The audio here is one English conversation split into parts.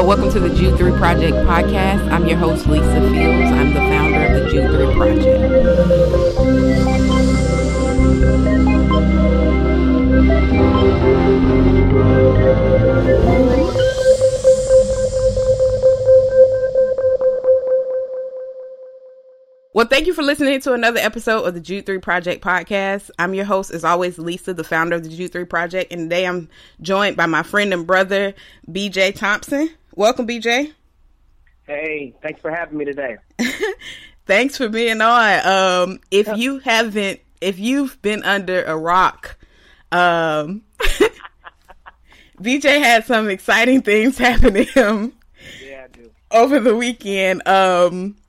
Hello, welcome to the Jude 3 Project podcast. I'm your host, Lisa Fields. I'm the founder of the Jude 3 Project. Well, thank you for listening to another episode of the Jude 3 Project podcast. I'm your host, as always, Lisa, the founder of the Jude 3 Project, and today I'm joined by my friend and brother, BJ Thompson. Welcome, BJ. Hey, thanks for having me today. Thanks for being on. If you've been under a rock, BJ had some exciting things happen to him. Yeah, I do. Over the weekend. BJ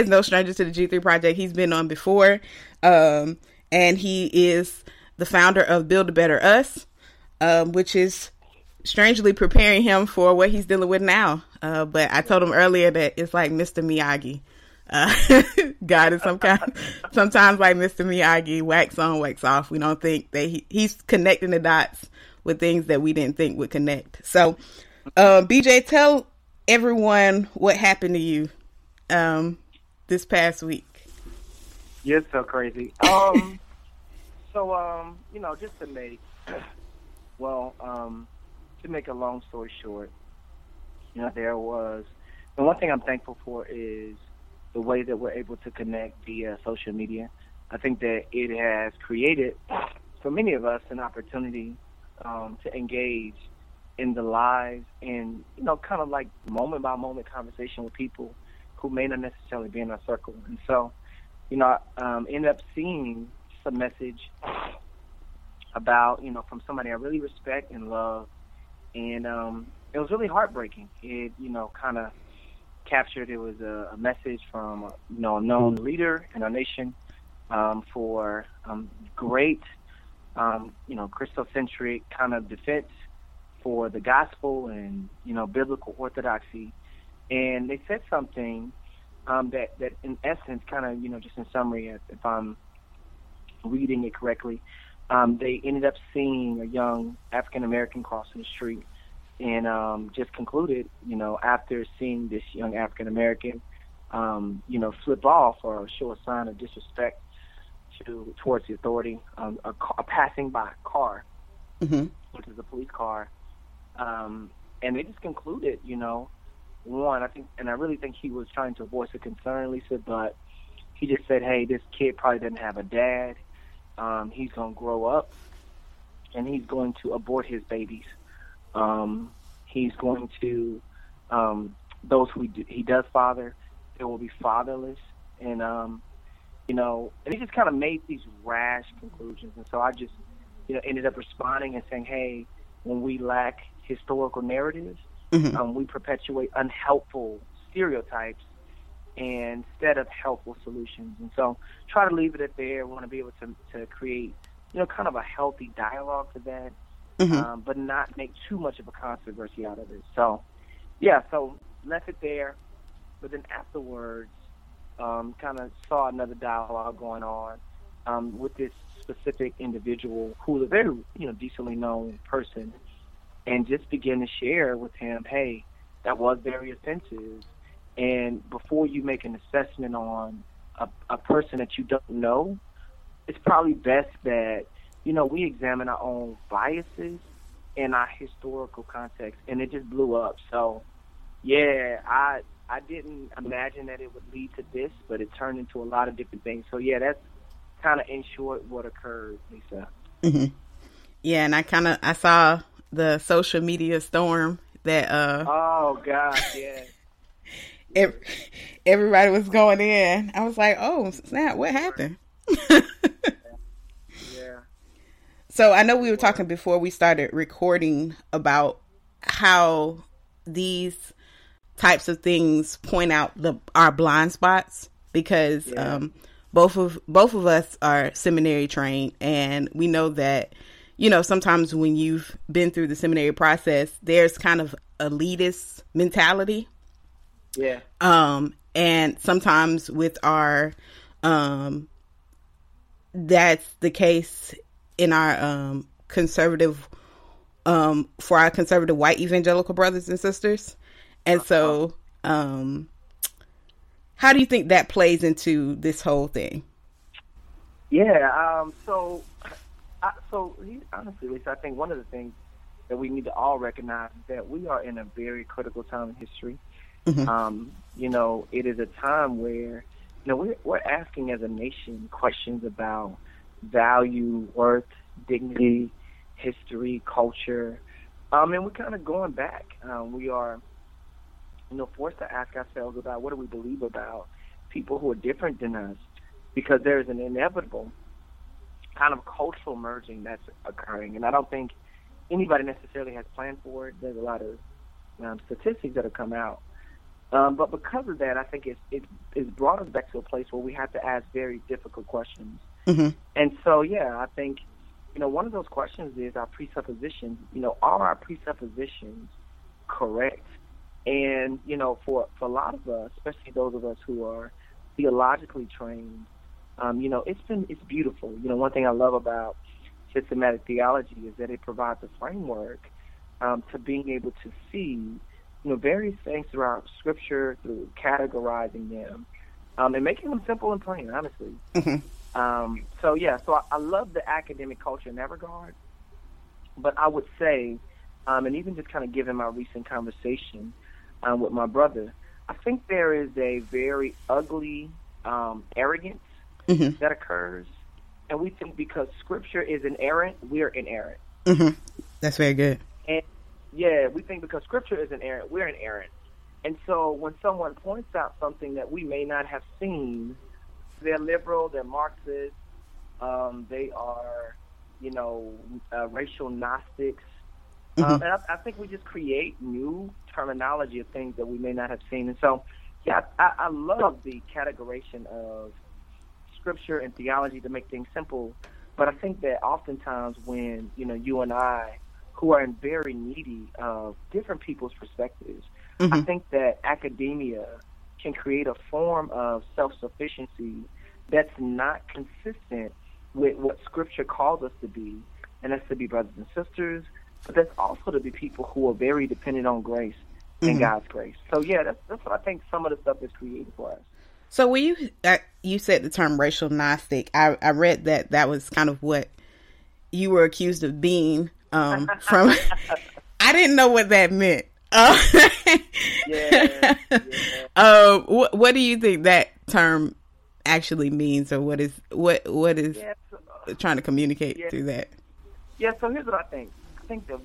is no stranger to the G3 Project. He's been on before, and he is the founder of Build a Better Us, which is strangely preparing him for what he's dealing with now. But I told him earlier that it's like Mr. Miyagi. God is sometimes like Mr. Miyagi, wax on, wax off. We don't think that he's connecting the dots with things that we didn't think would connect. So, BJ, tell everyone what happened to you this past week. You're so crazy. To make a long story short, the one thing I'm thankful for is the way that we're able to connect via social media. I think that it has created for many of us an opportunity to engage in the lives and, kind of like moment by moment conversation with people who may not necessarily be in our circle. And so, I ended up seeing some message about, from somebody I really respect and love. And it was really heartbreaking. It, kind of captured, it was a message from, a known leader in our nation for great, Christocentric kind of defense for the gospel and, biblical orthodoxy. And they said something that in essence, kind of, just in summary, if I'm reading it correctly, they ended up seeing a young African-American crossing the street and just concluded, after seeing this young African-American, flip off or show a sign of disrespect towards the authority, a passing by car, mm-hmm. which is a police car. And they just concluded, one, I really think he was trying to voice a concern, Lisa, but he just said, hey, this kid probably doesn't have a dad. He's going to grow up, and he's going to abort his babies. He's going to, those who he does father, they will be fatherless. And, and he just kind of made these rash conclusions. And so I just, ended up responding and saying, hey, when we lack historical narratives, mm-hmm. We perpetuate unhelpful stereotypes instead of helpful solutions. And so try to leave it at there. We want to be able to create, kind of a healthy dialogue for that, mm-hmm. But not make too much of a controversy out of it. So, left it there. But then afterwards, kind of saw another dialogue going on with this specific individual who is a very, decently known person, and just begin to share with him, hey, that was very offensive. And before you make an assessment on a person that you don't know, it's probably best that, we examine our own biases and our historical context. And it just blew up. So, yeah, I didn't imagine that it would lead to this, but it turned into a lot of different things. So, yeah, that's kind of in short what occurred, Lisa. Mm-hmm. Yeah, and I saw the social media storm that oh god, yeah. Everybody was going in. I was like, oh snap, what happened? Yeah. So I know we were talking before we started recording about how these types of things point out our blind spots, because both of us are seminary trained, and we know that sometimes when you've been through the seminary process, there's kind of elitist mentality. Yeah. And sometimes with our, that's the case in our conservative, for our conservative white evangelical brothers and sisters. And so, how do you think that plays into this whole thing? Yeah. Honestly, Lisa, I think one of the things that we need to all recognize is that we are in a very critical time in history. Mm-hmm. It is a time where, we're asking as a nation questions about value, worth, dignity, history, culture. And we're kind of going back. We are, forced to ask ourselves about what do we believe about people who are different than us, because there is an inevitable kind of cultural merging that's occurring. And I don't think anybody necessarily has planned for it. There's a lot of statistics that have come out. But because of that, I think it's brought us back to a place where we have to ask very difficult questions. Mm-hmm. And so, I think, one of those questions is our presuppositions. Are our presuppositions correct? And, for a lot of us, especially those of us who are theologically trained, it's beautiful. One thing I love about systematic theology is that it provides a framework to being able to see, various things throughout Scripture, through categorizing them, and making them simple and plain, honestly. Mm-hmm. So I love the academic culture in that regard. But I would say, and even just kind of given my recent conversation with my brother, I think there is a very ugly arrogance mm-hmm. that occurs. And we think because Scripture is inerrant, we're inerrant. Mm-hmm. That's very good. And we think because Scripture is inerrant, we're inerrant. And so when someone points out something that we may not have seen, they're liberal, they're Marxist, they are, racial Gnostics. Mm-hmm. And I think we just create new terminology of things that we may not have seen. And so, I love the categorization of Scripture and theology to make things simple. But I think that oftentimes when, you and I, who are in very needy of different people's perspectives. Mm-hmm. I think that academia can create a form of self-sufficiency that's not consistent with what Scripture calls us to be, and that's to be brothers and sisters, but that's also to be people who are very dependent on grace and mm-hmm. God's grace. So, that's what I think some of the stuff is created for us. So when you said the term racial Gnostic, I read that was kind of what you were accused of being. I didn't know what that meant. What do you think that term actually means, or what is trying to communicate through that? Yeah, so here's what I think. I think that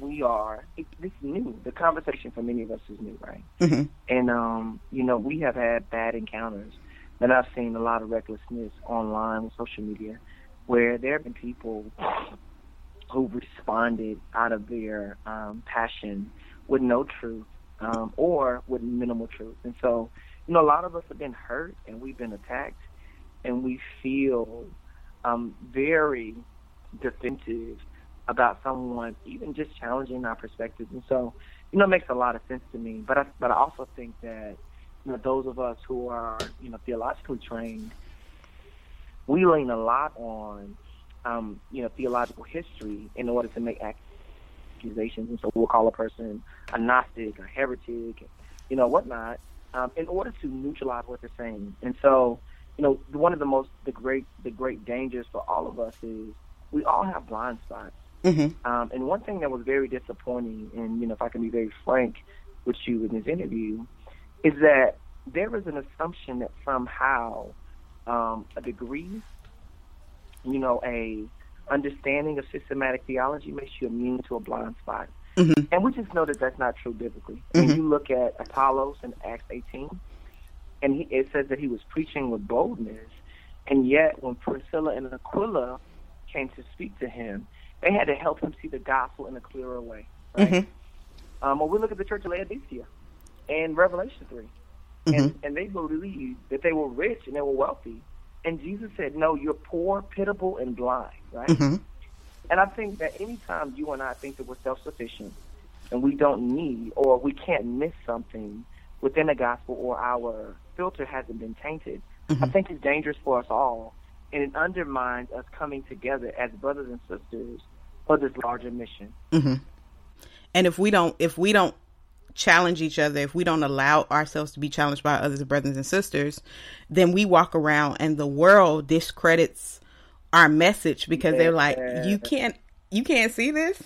this is new. The conversation for many of us is new, right? Mm-hmm. And we have had bad encounters, and I've seen a lot of recklessness online, social media, where there have been people who responded out of their passion with no truth or with minimal truth. And so, a lot of us have been hurt and we've been attacked, and we feel very defensive about someone even just challenging our perspectives. And so, it makes a lot of sense to me. But I also think that, those of us who are, theologically trained, we lean a lot on theological history in order to make accusations. And so we'll call a person a Gnostic, a heretic, whatnot, in order to neutralize what they're saying. And so, one of the great dangers for all of us is we all have blind spots. Mm-hmm. And one thing that was very disappointing, and, if I can be very frank with you in this interview, is that there is an assumption that somehow a degree, a understanding of systematic theology makes you immune to a blind spot. Mm-hmm. And we just know that that's not true biblically. Mm-hmm. When you look at Apollos in Acts 18, and it says that he was preaching with boldness, and yet when Priscilla and Aquila came to speak to him, they had to help him see the gospel in a clearer way. Right? Mm-hmm. Or we look at the church of Laodicea in Revelation 3, mm-hmm. and they believed that they were rich and they were wealthy. And Jesus said, no, you're poor, pitiable, and blind, right? Mm-hmm. And I think that anytime you and I think that we're self-sufficient and we don't need or we can't miss something within the gospel or our filter hasn't been tainted, mm-hmm. I think it's dangerous for us all, and it undermines us coming together as brothers and sisters for this larger mission. Mm-hmm. And if we don't challenge each other, if we don't allow ourselves to be challenged by others, brothers and sisters, then we walk around and the world discredits our message because they're like, you can't see this.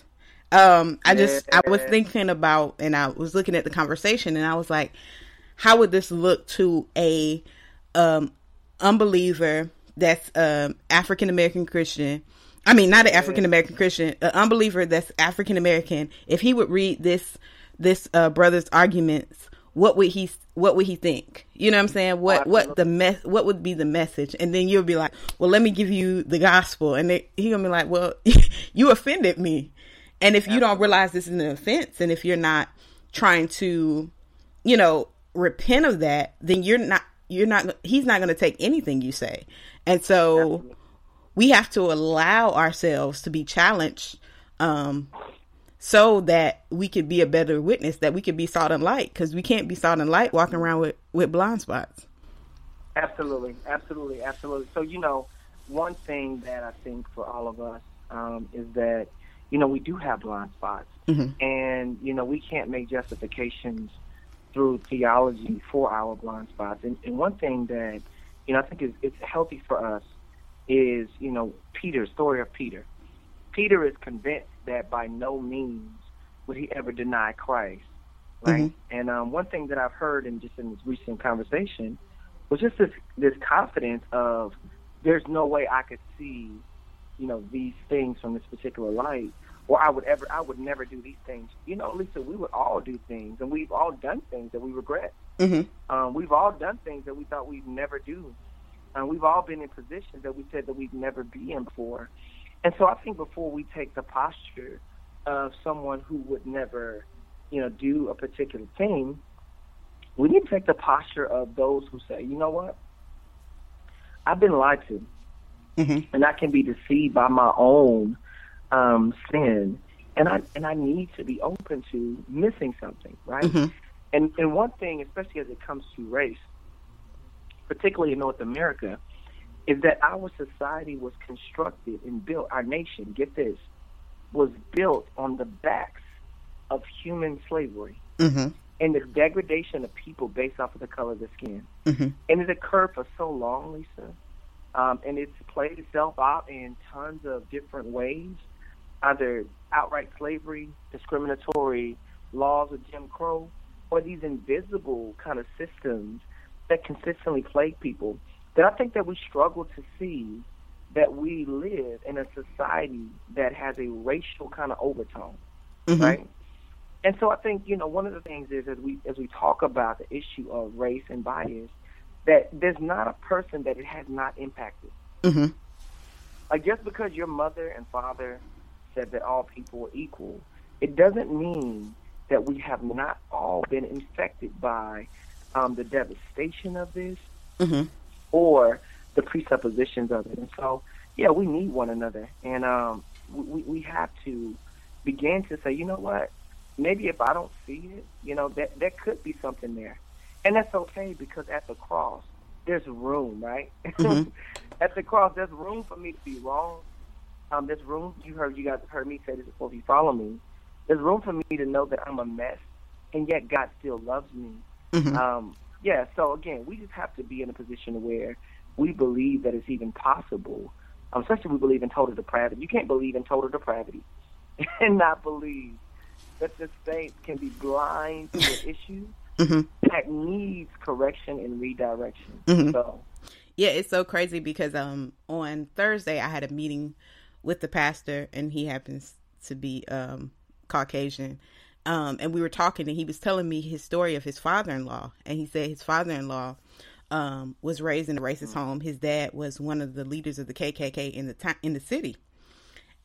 I was thinking about, and I was looking at the conversation, and I was like, how would this look to a unbeliever that's African-American Christian? I mean, not an African-American Christian, an unbeliever that's African-American. If he would read this brother's arguments, what would he think? You know what I'm saying? What would be the message? And then you'll be like, well, let me give you the gospel. And he gonna be like, well, you offended me. And if you don't realize this is an offense, and if you're not trying to, repent of that, then he's not going to take anything you say. And so we have to allow ourselves to be challenged, so that we could be a better witness, that we could be salt and light, because we can't be salt and light walking around with blind spots. Absolutely. Absolutely. Absolutely. So, one thing that I think for all of us, is that, we do have blind spots, mm-hmm. and, we can't make justifications through theology for our blind spots. And one thing that, I think it's healthy for us is, Peter's story of Peter. Peter is convinced that by no means would he ever deny Christ, right? Mm-hmm. And one thing that I've heard in this recent conversation was just this confidence of there's no way I could see these things from this particular light, or I would never do these things. Lisa, we would all do things, and we've all done things that we regret. Mm-hmm. We've all done things that we thought we'd never do. And we've all been in positions that we said that we'd never be in before. And so I think before we take the posture of someone who would never, do a particular thing, we need to take the posture of those who say, you know what? I've been lied to. Mm-hmm. And I can be deceived by my own sin, and I need to be open to missing something, right? Mm-hmm. And one thing, especially as it comes to race, particularly in North America, is that our society was constructed and built. Our nation, get this, was built on the backs of human slavery. Mm-hmm. And the degradation of people based off of the color of their skin. Mm-hmm. And it occurred for so long, Lisa. And it's played itself out in tons of different ways, either outright slavery, discriminatory laws of Jim Crow, or these invisible kind of systems that consistently plague people, that I think that we struggle to see that we live in a society that has a racial kind of overtone, mm-hmm. right? And so I think, one of the things is as we talk about the issue of race and bias, that there's not a person that it has not impacted. Mm-hmm. Like, just because your mother and father said that all people are equal, it doesn't mean that we have not all been infected by the devastation of this, mm-hmm. or the presuppositions of it. And so, yeah, we need one another. And we have to begin to say, you know what, maybe if I don't see it, there could be something there. And that's okay, because at the cross, there's room, right? Mm-hmm. At the cross, there's room for me to be wrong. There's room, you guys have heard me say this before if you follow me, there's room for me to know that I'm a mess, and yet God still loves me. Mm-hmm. So again, we just have to be in a position where we believe that it's even possible, especially we believe in total depravity. You can't believe in total depravity and not believe that the state can be blind to the issue. Mm-hmm. That needs correction and redirection. Mm-hmm. So, yeah, it's so crazy because on Thursday I had a meeting with the pastor, and he happens to be Caucasian, and we were talking, and he was telling me his story of his father-in-law, and he said his father-in-law was raised in a racist mm-hmm. home. His dad was one of the leaders of the KKK in the city,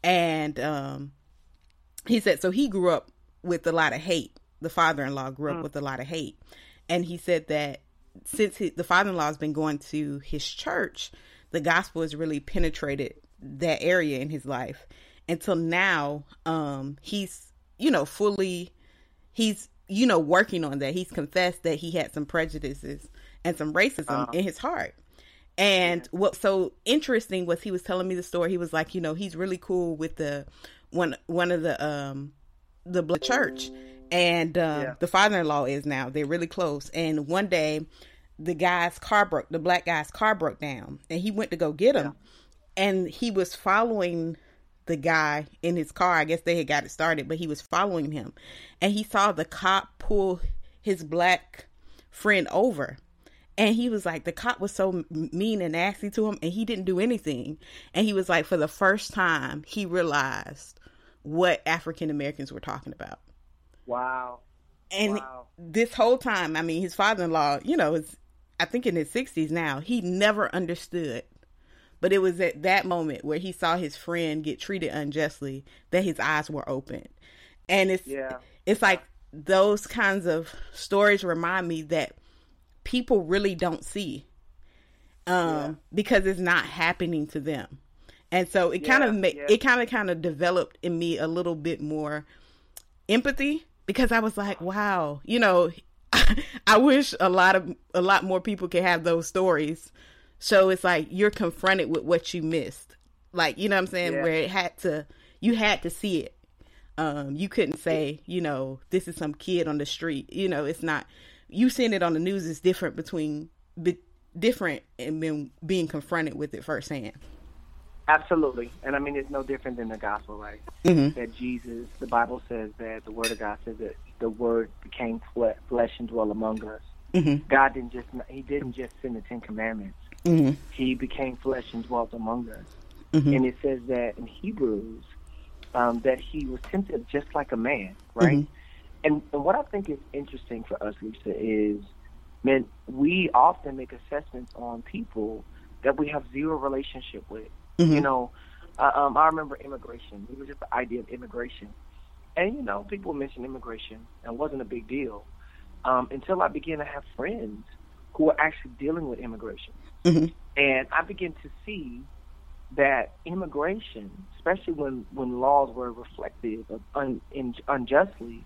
and he said so he grew up with a lot of hate. The father-in-law grew up with a lot of hate. And he said that since the father-in-law has been going to his church, the gospel has really penetrated that area in his life. Until now, he's, fully, he's, working on that. He's confessed that he had some prejudices and some racism in his heart. And what's so interesting was he was telling me the story. He was like, he's really cool with the one of the church. and the father-in-law is now. They're really close. And one day, the black guy's car broke down, and he went to go get him. Yeah. And he was following the guy in his car. I guess they had got it started, but he was following him, and he saw the cop pull his black friend over. And he was like, the cop was so mean and nasty to him, and he didn't do anything. And he was like, for the first time, he realized what African Americans were talking about. Wow. And this whole time, I mean, his father-in-law, is, I think, in his 60s now, he never understood. But it was at that moment where he saw his friend get treated unjustly that his eyes were opened. And it's like those kinds of stories remind me that people really don't see because it's not happening to them. And so it kind of developed in me a little bit more empathy, because I was like, wow, I wish a lot more people could have those stories. So it's like you're confronted with what you missed. Like, you know what I'm saying? Yeah. Where you had to see it. You couldn't say, this is some kid on the street. It's not. You seeing it on the news is different different and then being confronted with it firsthand. Absolutely. And I mean, it's no different than the gospel, right? Mm-hmm. That Jesus, the Bible says that the word of God says that the word became flesh and dwelt among us. Mm-hmm. God didn't just send the 10 commandments. Mm-hmm. He became flesh and dwelt among us. Mm-hmm. And it says that in Hebrews, that he was tempted just like a man, right? Mm-hmm. And what I think is interesting for us, Lisa, is, man, we often make assessments on people that we have zero relationship with. Mm-hmm. I remember immigration. It was just the idea of immigration. And, people mentioned immigration, and it wasn't a big deal until I began to have friends who were actually dealing with immigration. Mm-hmm. And I began to see that immigration, especially when laws were reflective of unjustly,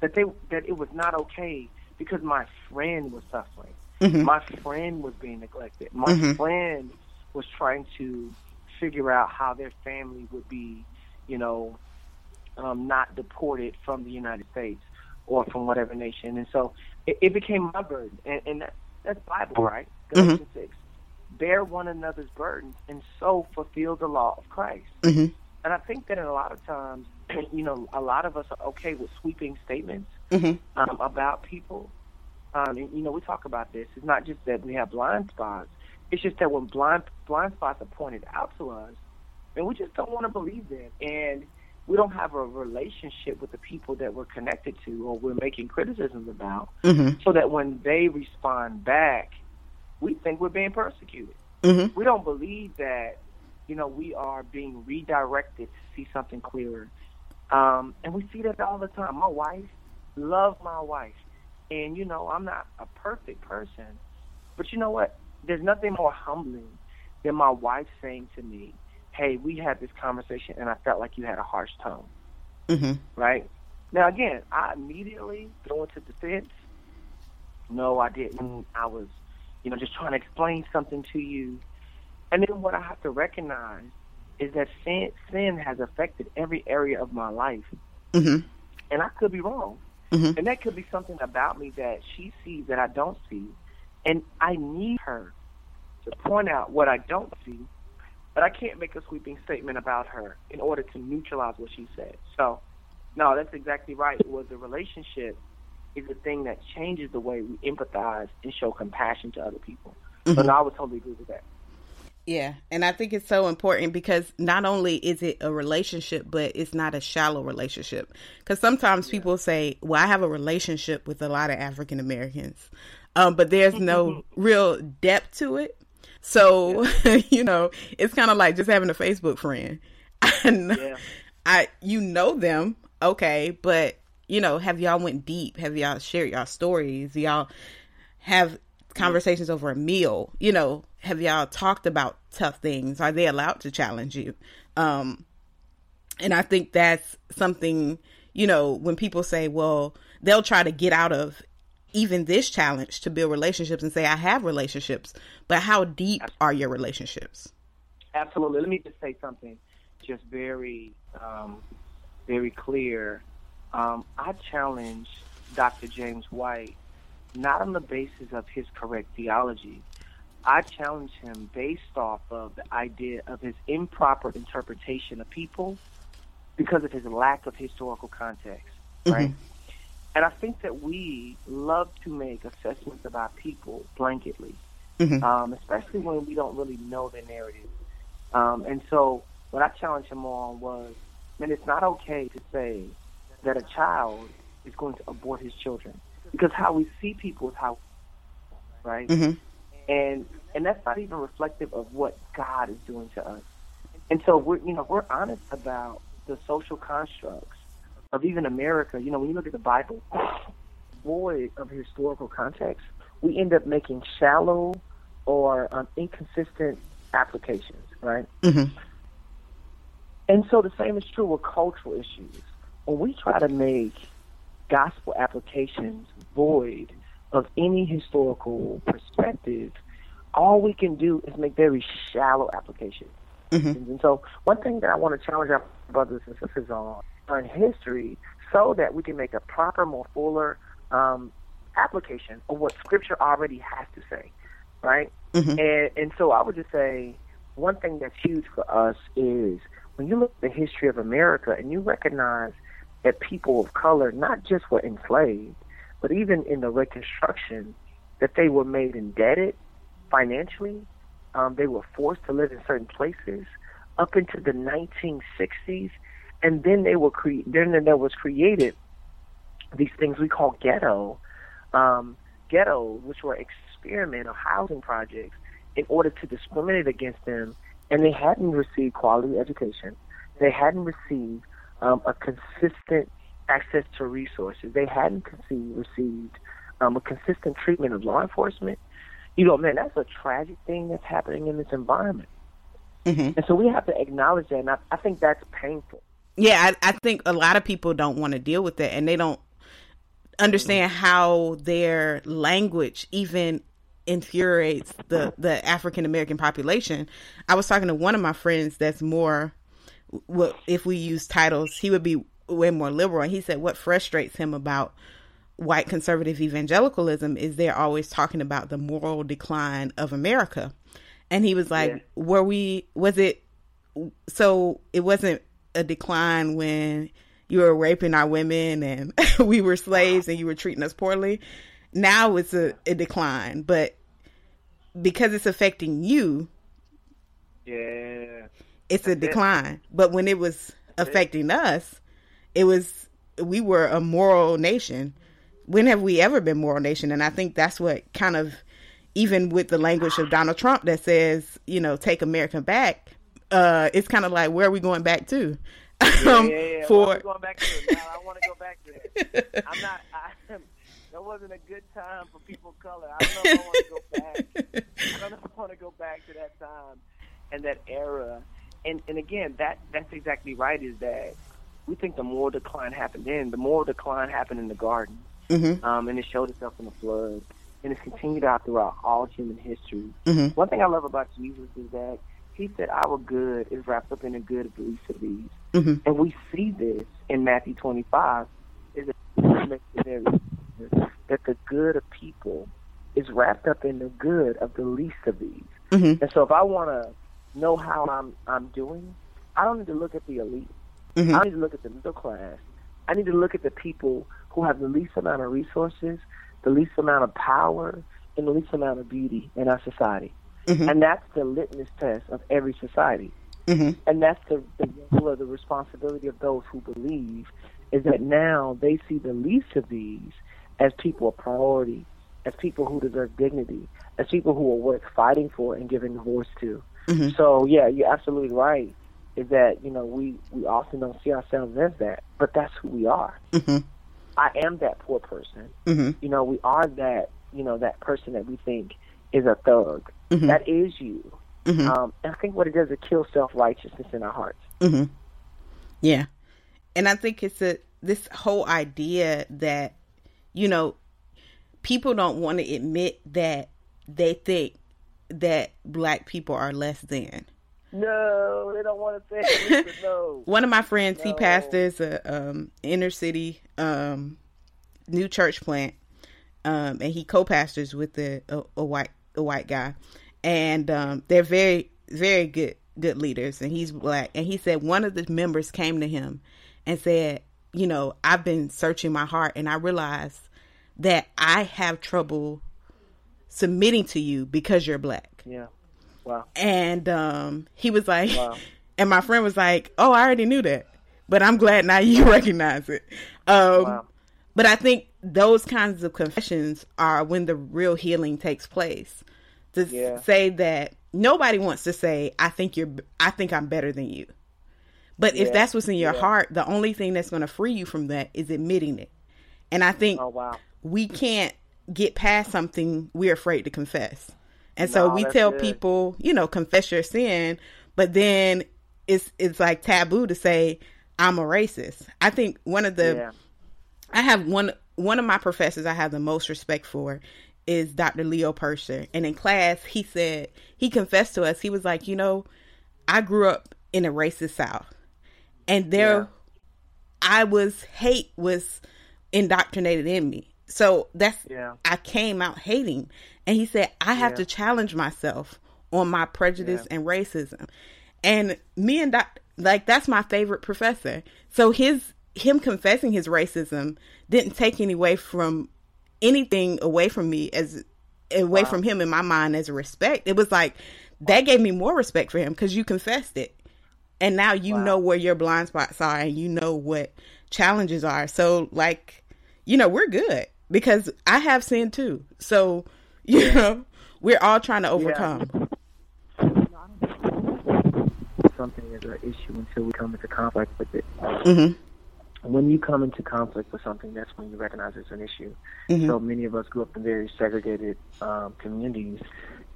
that it was not okay because my friend was suffering. Mm-hmm. My friend was being neglected. My mm-hmm. friend was trying to figure out how their family would be, not deported from the United States or from whatever nation. And so it became my burden. And that's Bible, right? Galatians mm-hmm. 6. Bear one another's burdens and so fulfill the law of Christ. Mm-hmm. And I think that in a lot of times, a lot of us are okay with sweeping statements mm-hmm. About people. And we talk about this. It's not just that we have blind spots. It's just that when blind spots are pointed out to us, and we just don't want to believe them. And we don't have a relationship with the people that we're connected to or we're making criticisms about mm-hmm. so that when they respond back, we think we're being persecuted. Mm-hmm. We don't believe that, we are being redirected to see something clearer. And we see that all the time. My wife, love my wife. And, I'm not a perfect person. But you know what? There's nothing more humbling than my wife saying to me, hey, we had this conversation and I felt like you had a harsh tone. Mm-hmm. Right? Now, again, I immediately go into defense. No, I didn't. I was, just trying to explain something to you. And then what I have to recognize is that sin has affected every area of my life. Mm-hmm. And I could be wrong. Mm-hmm. And that could be something about me that she sees that I don't see. And I need her to point out what I don't see, but I can't make a sweeping statement about her in order to neutralize what she said. So, no, that's exactly right. The relationship is the thing that changes the way we empathize and show compassion to other people. Mm-hmm. So, no, I would totally agree with that. Yeah, and I think it's so important because not only is it a relationship, but it's not a shallow relationship. Because sometimes people say, well, I have a relationship with a lot of African Americans, but there's no real depth to it. So, it's kind of like just having a Facebook friend. You know them, okay, but, have y'all went deep? Have y'all shared y'all stories? Y'all have conversations over a meal, have y'all talked about tough things? Are they allowed to challenge you? And I think that's something, when people say, well, they'll try to get out of even this challenge to build relationships and say, I have relationships, but how deep are your relationships? Absolutely. Let me just say something just very, very clear. I challenge Dr. James White not on the basis of his correct theology. I challenge him based off of the idea of his improper interpretation of people because of his lack of historical context, right? Mm-hmm. And I think that we love to make assessments about people blanketly, mm-hmm. Especially when we don't really know their narrative. And so what I challenged him on was, man, it's not okay to say that a child is going to abort his children, because how we see people is how, right? Mm-hmm. And that's not even reflective of what God is doing to us. And so we're honest about the social constructs of even America. You know, when you look at the Bible, void of historical context, we end up making shallow or inconsistent applications, right? Mm-hmm. And so the same is true with cultural issues. When we try to make gospel applications void of any historical perspective, all we can do is make very shallow applications. Mm-hmm. And so one thing that I want to challenge our brothers and sisters on history, so that we can make a proper, more fuller application of what Scripture already has to say, right? Mm-hmm. And so I would just say one thing that's huge for us is when you look at the history of America and you recognize that people of color not just were enslaved, but even in the Reconstruction, that they were made indebted financially. They were forced to live in certain places up into the 1960s, and then they were created these things we call ghettos, which were experimental housing projects in order to discriminate against them, and they hadn't received quality education. They hadn't received a consistent access to resources. They hadn't received a consistent treatment of law enforcement. You know, man, that's a tragic thing that's happening in this environment. Mm-hmm. And so we have to acknowledge that, and I think that's painful. Yeah, I think a lot of people don't want to deal with that, and they don't understand how their language even infuriates the African-American population. I was talking to one of my friends that's more, if we use titles, he would be way more liberal. And he said what frustrates him about white conservative evangelicalism is they're always talking about the moral decline of America. And he was like, yeah. It wasn't a decline when you were raping our women and we were slaves and you were treating us poorly. Now it's a decline, but because it's affecting you, yeah, it's a decline. But when it was affecting us, we were a moral nation. When have we ever been moral nation? And I think that's what kind of, even with the language of Donald Trump that says, you know, take America back, it's kind of like, where are we going back to? Yeah. Well, going back to now, I want to go back to that. That wasn't a good time for people of color. I don't want to go back to that time and that era. And again, that's exactly right, is that we think the moral decline happened then. The moral decline happened in the garden, mm-hmm. And it showed itself in the flood, and it's continued out throughout all human history. Mm-hmm. One thing I love about Jesus is that he said our good is wrapped up in the good of the least of these. Mm-hmm. And we see this in Matthew 25, is that the good of people is wrapped up in the good of the least of these. Mm-hmm. And so if I want to know how I'm doing, I don't need to look at the elite. Mm-hmm. I need to look at the middle class. I need to look at the people who have the least amount of resources, the least amount of power, and the least amount of beauty in our society. Mm-hmm. And that's the litmus test of every society. Mm-hmm. And that's the responsibility of those who believe, is that now they see the least of these as people of priority, as people who deserve dignity, as people who are worth fighting for and giving voice to. Mm-hmm. So, yeah, you're absolutely right. Is that, you know, we often don't see ourselves as that, but that's who we are. Mm-hmm. I am that poor person. Mm-hmm. You know, we are that, you know, that person that we think is a thug. Mm-hmm. That is you. Mm-hmm. And I think what it does is kill self-righteousness in our hearts. Mm-hmm. Yeah. And I think it's this whole idea that, you know, people don't want to admit that they think that black people are less than. No, they don't want to say it. No. One of my friends, he pastors a inner city new church plant, and he co-pastors with a white guy, and they're very, very good leaders, and he's black. And he said one of the members came to him and said, you know, I've been searching my heart, and I realized that I have trouble submitting to you because you're black. Yeah. Wow. And he was like, wow. And my friend was like, oh, I already knew that, but I'm glad now you recognize it. Wow. But I think those kinds of confessions are when the real healing takes place. To say that nobody wants to say, I think I'm better than you. But if that's what's in your heart, the only thing that's going to free you from that is admitting it. And I think we can't get past something we're afraid to confess. And so we tell people, you know, confess your sin, but then it's like taboo to say, I'm a racist. I think one of the, I have one of my professors I have the most respect for is Dr. Leo Persher. And in class, he said, he confessed to us, he was like, you know, I grew up in a racist South. And hate was indoctrinated in me. So that's, I came out hating. And he said, I have to challenge myself on my prejudice and racism. And me and Doc, like, that's my favorite professor. So him confessing his racism didn't take anything away from me from him in my mind as a respect. It was like, that gave me more respect for him because you confessed it. And now you know where your blind spots are and you know what challenges are. So, like, you know, we're good because I have sin too. So, you know, we're all trying to overcome. Something is an issue until we come into conflict with it. Mm-hmm. When you come into conflict with something, that's when you recognize it's an issue. Mm-hmm. So many of us grew up in very segregated communities,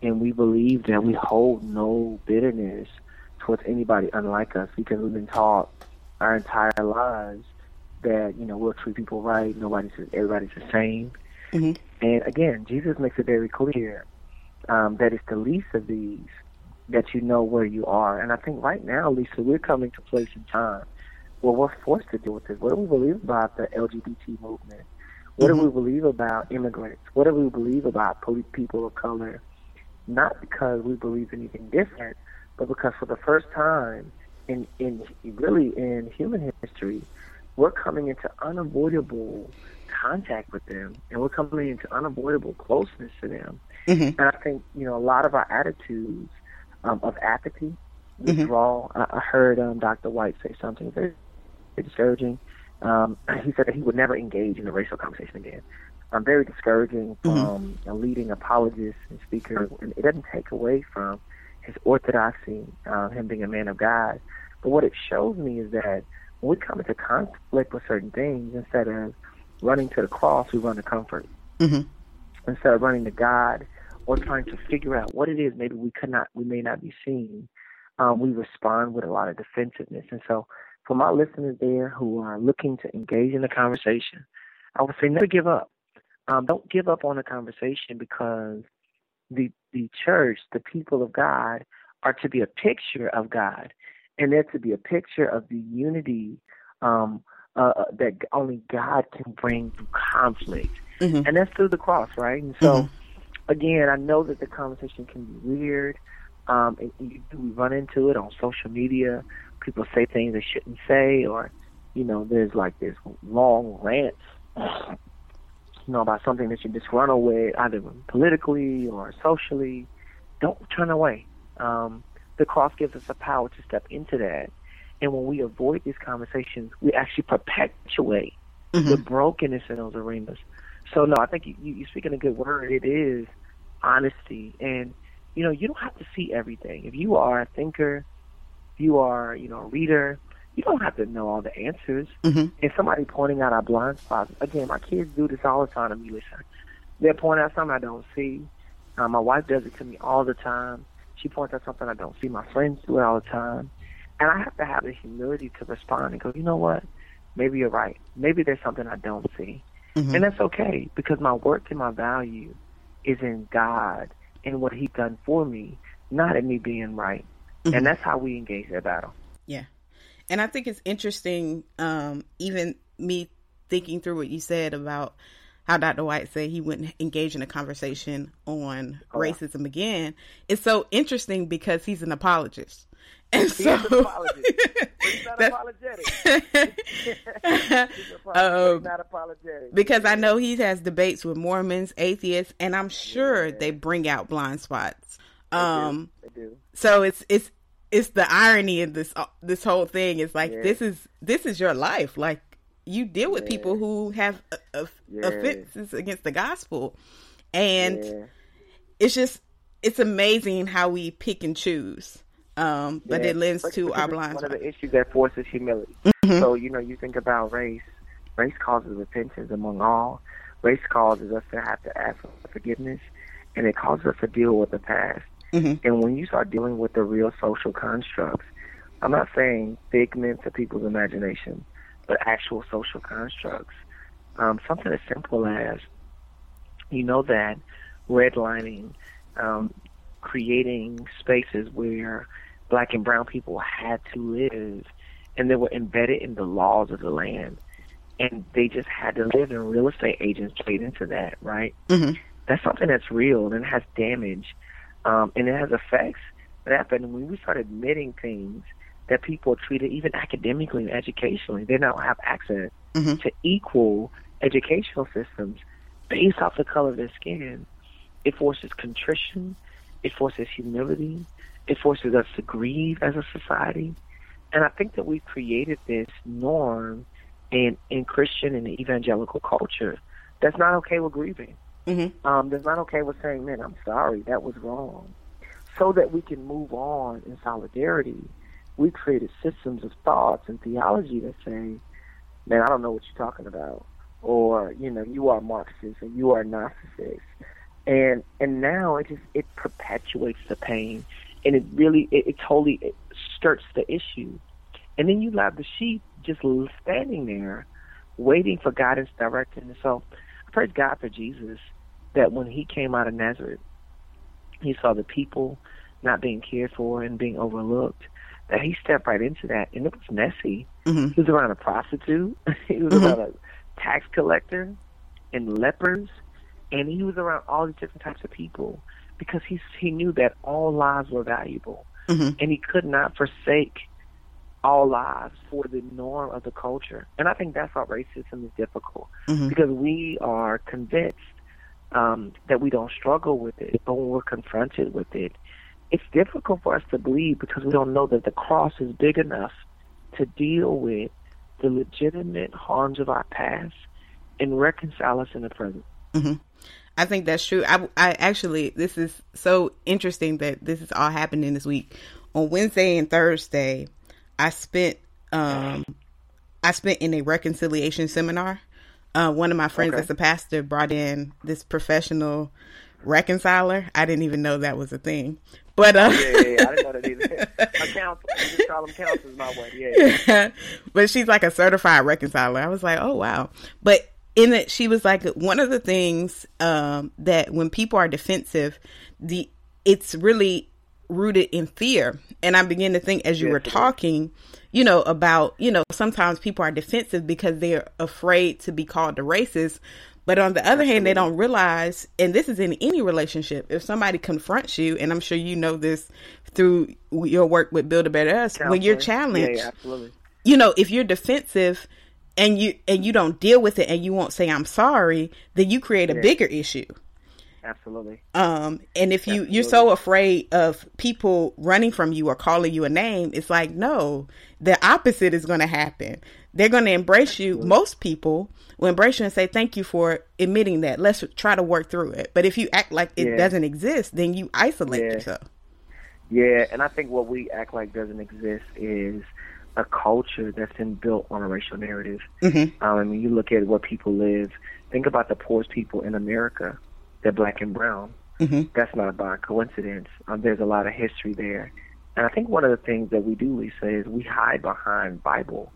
and we believe that we hold no bitterness towards anybody unlike us because we've been taught our entire lives that, you know, we'll treat people right, everybody's the same. Mm-hmm. And again, Jesus makes it very clear that it's the least of these that you know where you are. And I think right now, Lisa, we're coming to a place in time where we're forced to deal with this. What do we believe about the LGBT movement? What mm-hmm. do we believe about immigrants? What do we believe about people of color? Not because we believe anything different, but because for the first time in human history, we're coming into unavoidable contact with them, and we're coming into unavoidable closeness to them. Mm-hmm. And I think, you know, a lot of our attitudes of apathy, withdrawal. Mm-hmm. I heard Dr. White say something very, very discouraging. He said that he would never engage in a racial conversation again. Very discouraging from a leading apologist and speaker. And it doesn't take away from his orthodoxy, him being a man of God. But what it shows me is that when we come into conflict with certain things, instead of running to the cross, we run to comfort. Mm-hmm. Instead of running to God or trying to figure out what it is maybe we may not be seeing, we respond with a lot of defensiveness. And so for my listeners there who are looking to engage in the conversation, I would say never give up. Don't give up on the conversation because the church, the people of God, are to be a picture of God. And they're to be a picture of the unity that only God can bring through conflict. Mm-hmm. And that's through the cross, right? And so, again, I know that the conversation can be weird. And we run into it on social media. People say things they shouldn't say, or, you know, there's like this long rant, you know, about something that you're disgruntled with, either politically or socially. Don't turn away. The cross gives us the power to step into that. And when we avoid these conversations, we actually perpetuate the brokenness in those arenas. So, no, I think you're speaking a good word. It is honesty. And, you know, you don't have to see everything. If you are a thinker, if you are, you know, a reader, you don't have to know all the answers. Mm-hmm. And somebody pointing out our blind spots. Again, my kids do this all the time to me. Listen, they'll point out something I don't see. My wife does it to me all the time. She points out something I don't see. My friends do it all the time. And I have to have the humility to respond and go, you know what? Maybe you're right. Maybe there's something I don't see. Mm-hmm. And that's okay because my worth and my value is in God and what he's done for me, not in me being right. Mm-hmm. And that's how we engage that battle. Yeah. And I think it's interesting, even me thinking through what you said about how Dr. White said he wouldn't engage in a conversation on racism again. It's so interesting because he's an apologist. And so he's an apologist. He's not apologetic. He's not apologetic. Because I know he has debates with Mormons, atheists, and I'm sure they bring out blind spots. They do. So it's the irony in this whole thing. It's like, this is your life. Like, you deal with people who have offenses against the gospel, and it's amazing how we pick and choose. But it lends to our blind spots. One of the issues that forces humility. Mm-hmm. So, you think about race. Race causes repentance among all. Race causes us to have to ask for forgiveness, and it causes us to deal with the past. Mm-hmm. And when you start dealing with the real social constructs, I'm not saying figments of people's imagination, but actual social constructs, something as simple as, that redlining, creating spaces where black and brown people had to live, and they were embedded in the laws of the land, and they just had to live, and real estate agents played into that, right? Mm-hmm. That's something that's real and has damage, and it has effects that happen when we start admitting things that people are treated, even academically and educationally. They now have access mm-hmm. to equal educational systems based off the color of their skin. It forces contrition. It forces humility. It forces us to grieve as a society. And I think that we've created this norm in Christian and evangelical culture that's not okay with grieving. Mm-hmm. That's not okay with saying, man, I'm sorry, that was wrong. So that we can move on in solidarity, we created systems of thoughts and theology that say, man, I don't know what you're talking about. Or, you are Marxist and you are narcissist. And now it perpetuates the pain, and it totally skirts the issue. And then you have the sheep just standing there waiting for guidance, directing. And so I praise God for Jesus, that when he came out of Nazareth, he saw the people not being cared for and being overlooked, that he stepped right into that. And it was messy. Mm-hmm. He was around a prostitute. He was mm-hmm. around a tax collector and lepers. And he was around all these different types of people because he knew that all lives were valuable. Mm-hmm. And he could not forsake all lives for the norm of the culture. And I think that's why racism is difficult, mm-hmm. because we are convinced that we don't struggle with it. But when we're confronted with it, it's difficult for us to believe, because we don't know that the cross is big enough to deal with the legitimate harms of our past and reconcile us in the present. Mm-hmm. I think that's true. I actually, this is so interesting that this is all happening this week. On Wednesday and Thursday, I spent in a reconciliation seminar. One of my friends that's a pastor brought in this professional reconciler. I didn't even know that was a thing. But I didn't know that either. My counselor, I just call them counselors my way. Yeah. But she's like a certified reconciler. I was like, oh wow. But in it, she was like, one of the things that when people are defensive, it's really rooted in fear. And I began to think, as you were talking, about, sometimes people are defensive because they're afraid to be called a racist. But on the other hand, they don't realize, and this is in any relationship, if somebody confronts you, and I'm sure you know this through your work with Build a Better Us, when you're challenged, if you're defensive, and you don't deal with it, and you won't say I'm sorry, then you create a bigger issue. Absolutely. And if you're so afraid of people running from you or calling you a name, it's like, no, the opposite is going to happen. They're going to embrace you. Most people will embrace you and say, thank you for admitting that. Let's try to work through it. But if you act like it doesn't exist, then you isolate yourself. Yeah. And I think what we act like doesn't exist is a culture that's been built on a racial narrative. Mm-hmm. You look at where people live. Think about the poorest people in America. They're black and brown. Mm-hmm. That's not by coincidence. There's a lot of history there. And I think one of the things that we do, Lisa, is we hide behind Bible,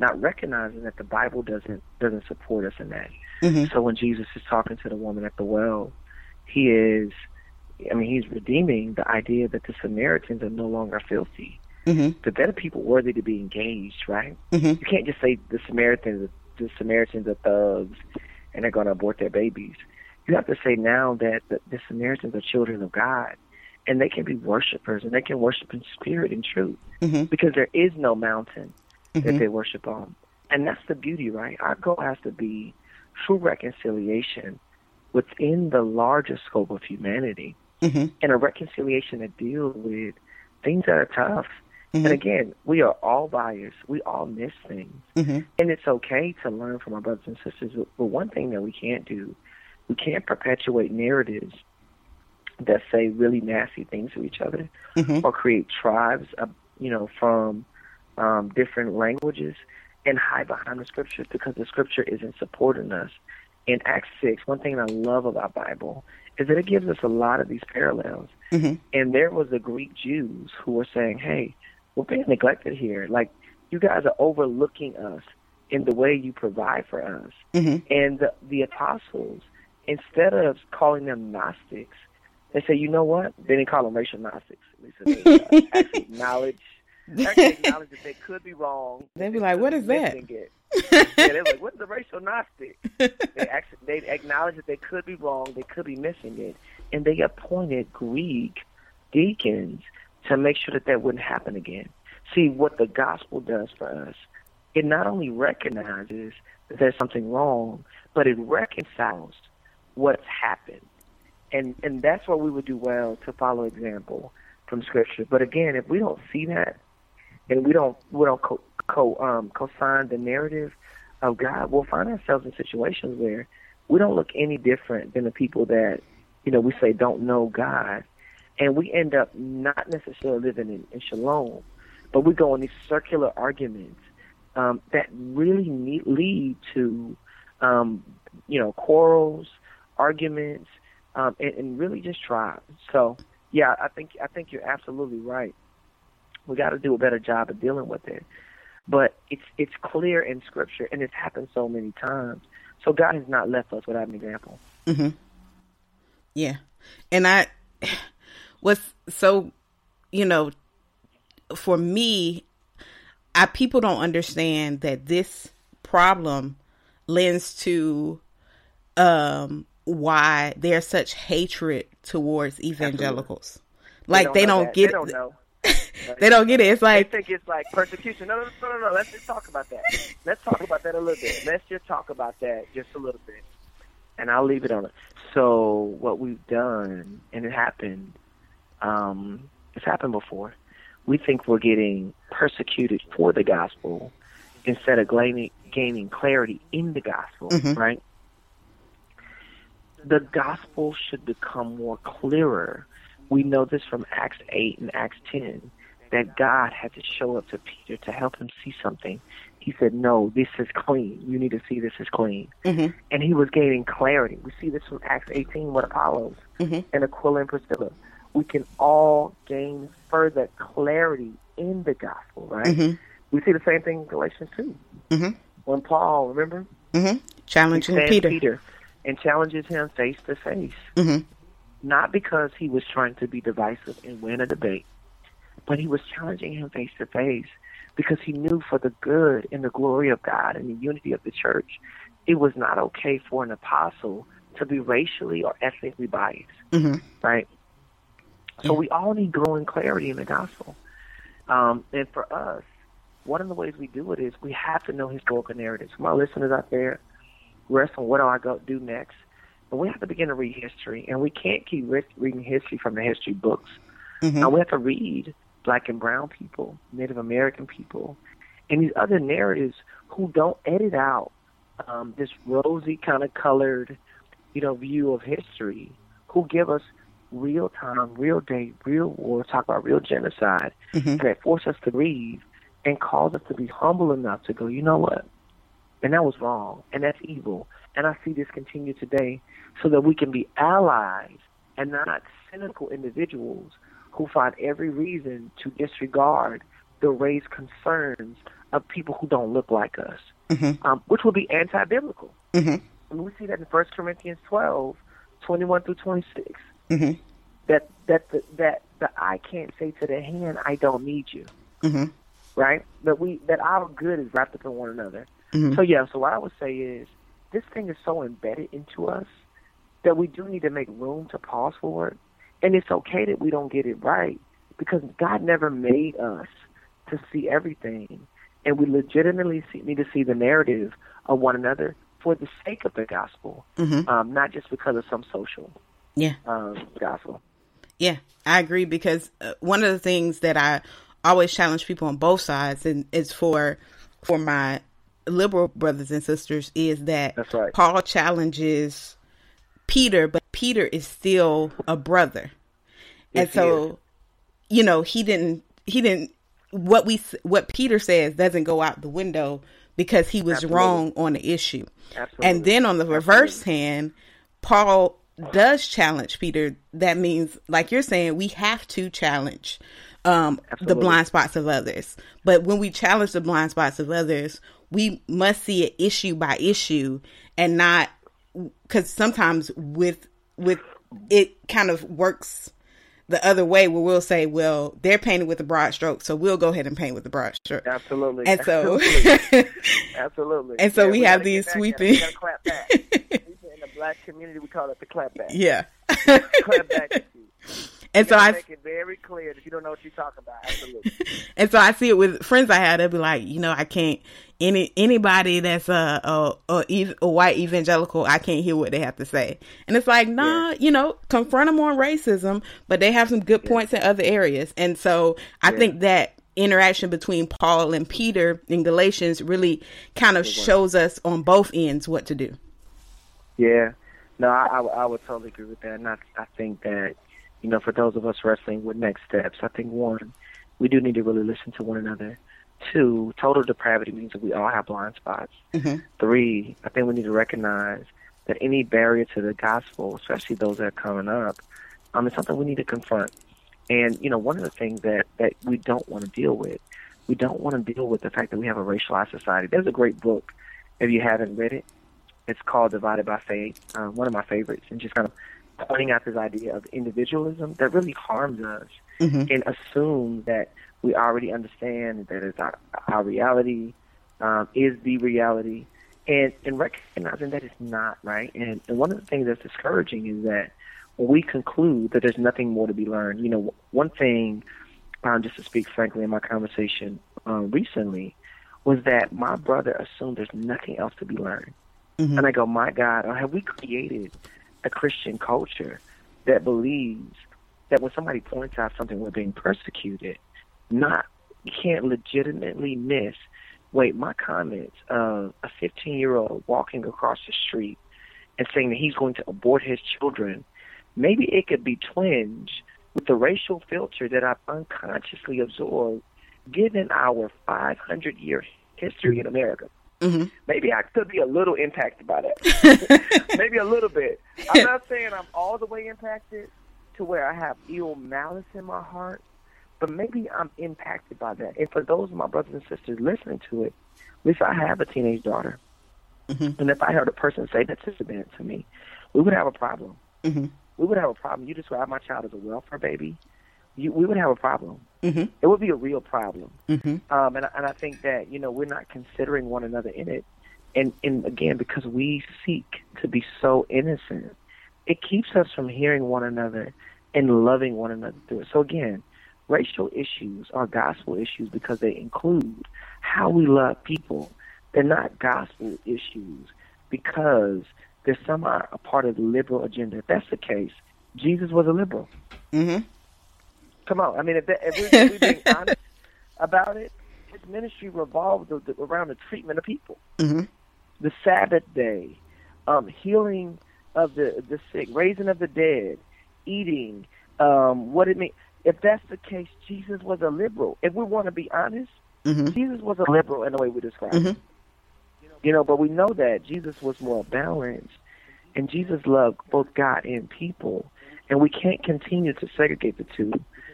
not recognizing that the Bible doesn't support us in that. Mm-hmm. So when Jesus is talking to the woman at the well, he is I mean, he's redeeming the idea that the Samaritans are no longer filthy. Mm-hmm. That they're people worthy to be engaged, right? Mm-hmm. You can't just say the Samaritans are thugs and they're going to abort their babies. You have to say now that the Samaritans are children of God, and they can be worshipers, and they can worship in spirit and truth, mm-hmm. because there is no mountain mm-hmm. that they worship on. And that's the beauty, right? Our goal has to be true reconciliation within the larger scope of humanity, mm-hmm. and a reconciliation that deals with things that are tough. Mm-hmm. And again, we are all biased. We all miss things. Mm-hmm. And it's okay to learn from our brothers and sisters. But one thing that we can't do, we can't perpetuate narratives that say really nasty things to each other, mm-hmm. or create tribes, from different languages and hide behind the scriptures, because the scripture isn't supporting us. In Acts 6, one thing I love about Bible is that it gives us a lot of these parallels. Mm-hmm. And there was the Greek Jews who were saying, hey, we're being neglected here. Like, you guys are overlooking us in the way you provide for us. Mm-hmm. And the apostles, instead of calling them Gnostics, they say, you know what? They didn't call them racial Gnostics. They actually acknowledge that they could be wrong. They'd be like, what is that? Yeah, they're like, what's the racial Gnostic? They acknowledge that they could be wrong, they could be missing it, and they appointed Greek deacons to make sure that that wouldn't happen again. See, what the gospel does for us, it not only recognizes that there's something wrong, but it reconciles what's happened. And that's where we would do well to follow example from Scripture. But again, if we don't see that, and we don't co-sign the narrative of God, we'll find ourselves in situations where we don't look any different than the people that, we say don't know God. And we end up not necessarily living in shalom, but we go on these circular arguments that really lead to, quarrels, arguments, and really just tribes. So, yeah, I think you're absolutely right. We got to do a better job of dealing with it. But it's clear in Scripture, and it's happened so many times. So God has not left us without an example. Mm-hmm. Yeah. And for me, people don't understand that this problem lends to why there's such hatred towards evangelicals. Absolutely. Like, they don't know. They don't get it. It's like, they think it's like persecution. No. Let's just talk about that. Let's talk about that a little bit. Let's just talk about that just a little bit. And I'll leave it on it. So what we've done, and it happened, it's happened before. We think we're getting persecuted for the gospel instead of gaining clarity in the gospel, mm-hmm. right? The gospel should become more clearer. We know this from Acts 8 and Acts 10, that God had to show up to Peter to help him see something. He said, no, this is clean. You need to see this is clean. Mm-hmm. And he was gaining clarity. We see this from Acts 18 with Apollos mm-hmm. and Aquila and Priscilla. We can all gain further clarity in the gospel, right? Mm-hmm. We see the same thing in Galatians 2. Mm-hmm. When Paul, remember? Mm-hmm. Challenging Peter. And challenges him face to face. Mm-hmm. Not because he was trying to be divisive and win a debate, but he was challenging him face to face because he knew for the good and the glory of God and the unity of the church, it was not okay for an apostle to be racially or ethnically biased, mm-hmm. right? So we all need growing clarity in the gospel. And for us, one of the ways we do it is we have to know historical narratives. My listeners out there wrestling, what do I go do next? And we have to begin to read history, and we can't keep reading history from the history books. Mm-hmm. And we have to read black and brown people, Native American people, and these other narratives who don't edit out this rosy kind of colored, view of history, who give us real time, real day, real war, talk about real genocide, mm-hmm. and that force us to grieve and cause us to be humble enough to go, you know what? And that was wrong, and that's evil. And I see this continue today, so that we can be allies and not cynical individuals who find every reason to disregard the raised concerns of people who don't look like us, mm-hmm. Which would be anti-biblical. Mm-hmm. And we see that in 1 Corinthians 12, 21 through 26, mm-hmm. that the eye can't say to the hand, I don't need you. Mm-hmm. Right? That our good is wrapped up in one another. Mm-hmm. So yeah, so what I would say is this thing is so embedded into us that we do need to make room to pause for it. And it's okay that we don't get it right, because God never made us to see everything. And we legitimately need to see the narrative of one another for the sake of the gospel, mm-hmm. Not just because of some social gospel. Yeah, I agree, because one of the things that I always challenge people on both sides, and it's for my liberal brothers and sisters, is that that's right. Paul challenges Peter, but Peter is still a brother. And so, you know, he didn't, what Peter says doesn't go out the window because he was absolutely wrong on the issue. Absolutely. And then on the reverse hand, Paul does challenge Peter. That means, like you're saying, we have to challenge the blind spots of others. But when we challenge the blind spots of others, we must see it issue by issue, and not, because sometimes with it kind of works the other way, where we'll say, well, they're painting with a broad stroke, so we'll go ahead and paint with a broad stroke. Absolutely. And so absolutely. And so we have these sweeping clap back. In the black community, we call it the clap back. Yeah. Clap back. And so I make it very clear that you don't know what you're talking about. Absolutely. And so I see it with friends I had. They'll be like, you know, I can't anybody that's a white evangelical, I can't hear what they have to say. And it's like, nah, you know, confront them on racism, but they have some good points in other areas. And so I think that interaction between Paul and Peter in Galatians really kind of shows us on both ends what to do. Yeah, no, I would totally agree with that, and I think that, you know, for those of us wrestling with next steps, I think, one, we do need to really listen to one another. Two, total depravity means that we all have blind spots. Mm-hmm. Three, I think we need to recognize that any barrier to the gospel, especially those that are coming up, is something we need to confront. And, you know, one of the things that we don't want to deal with, we don't want to deal with the fact that we have a racialized society. There's a great book, if you haven't read it, it's called Divided by Faith, one of my favorites, and just kind of pointing out this idea of individualism that really harms us, mm-hmm. and assumes that we already understand that it's our reality, is the reality, and recognizing that it's not, right? And one of the things that's discouraging is that we conclude that there's nothing more to be learned. You know, one thing, just to speak frankly, in my conversation recently, was that my brother assumed there's nothing else to be learned. Mm-hmm. And I go, my God, have we created a Christian culture that believes that when somebody points out something, we're being persecuted? You can't legitimately miss. Wait, my comments of a 15-year-old walking across the street and saying that he's going to abort his children, maybe it could be tinged with the racial filter that I've unconsciously absorbed, given our 500-year history in America. Mm-hmm. Maybe I could be a little impacted by that. Maybe a little bit. I'm not saying I'm all the way impacted to where I have ill malice in my heart, but maybe I'm impacted by that. And for those of my brothers and sisters listening to it, Lisa, I have a teenage daughter. Mm-hmm. And if I heard a person say that's disobedient to me, we would have a problem. Mm-hmm. We would have a problem. You describe my child as a welfare baby. We would have a problem. Mm-hmm. It would be a real problem. Mm-hmm. And I think that, you know, we're not considering one another in it. And again, because we seek to be so innocent, it keeps us from hearing one another and loving one another through it. So again, racial issues are gospel issues because they include how we love people. They're not gospel issues because they're somehow a part of the liberal agenda. If that's the case, Jesus was a liberal. Mm-hmm. Come on. I mean, if we're being honest about it, his ministry revolved around the treatment of people. Mm-hmm. The Sabbath day, healing of the sick, raising of the dead, eating, what it means. If that's the case, Jesus was a liberal. If we want to be honest, mm-hmm. Jesus was a liberal in the way we describe mm-hmm. it. You know, but we know that Jesus was more balanced, and Jesus loved both God and people, and we can't continue to segregate the two,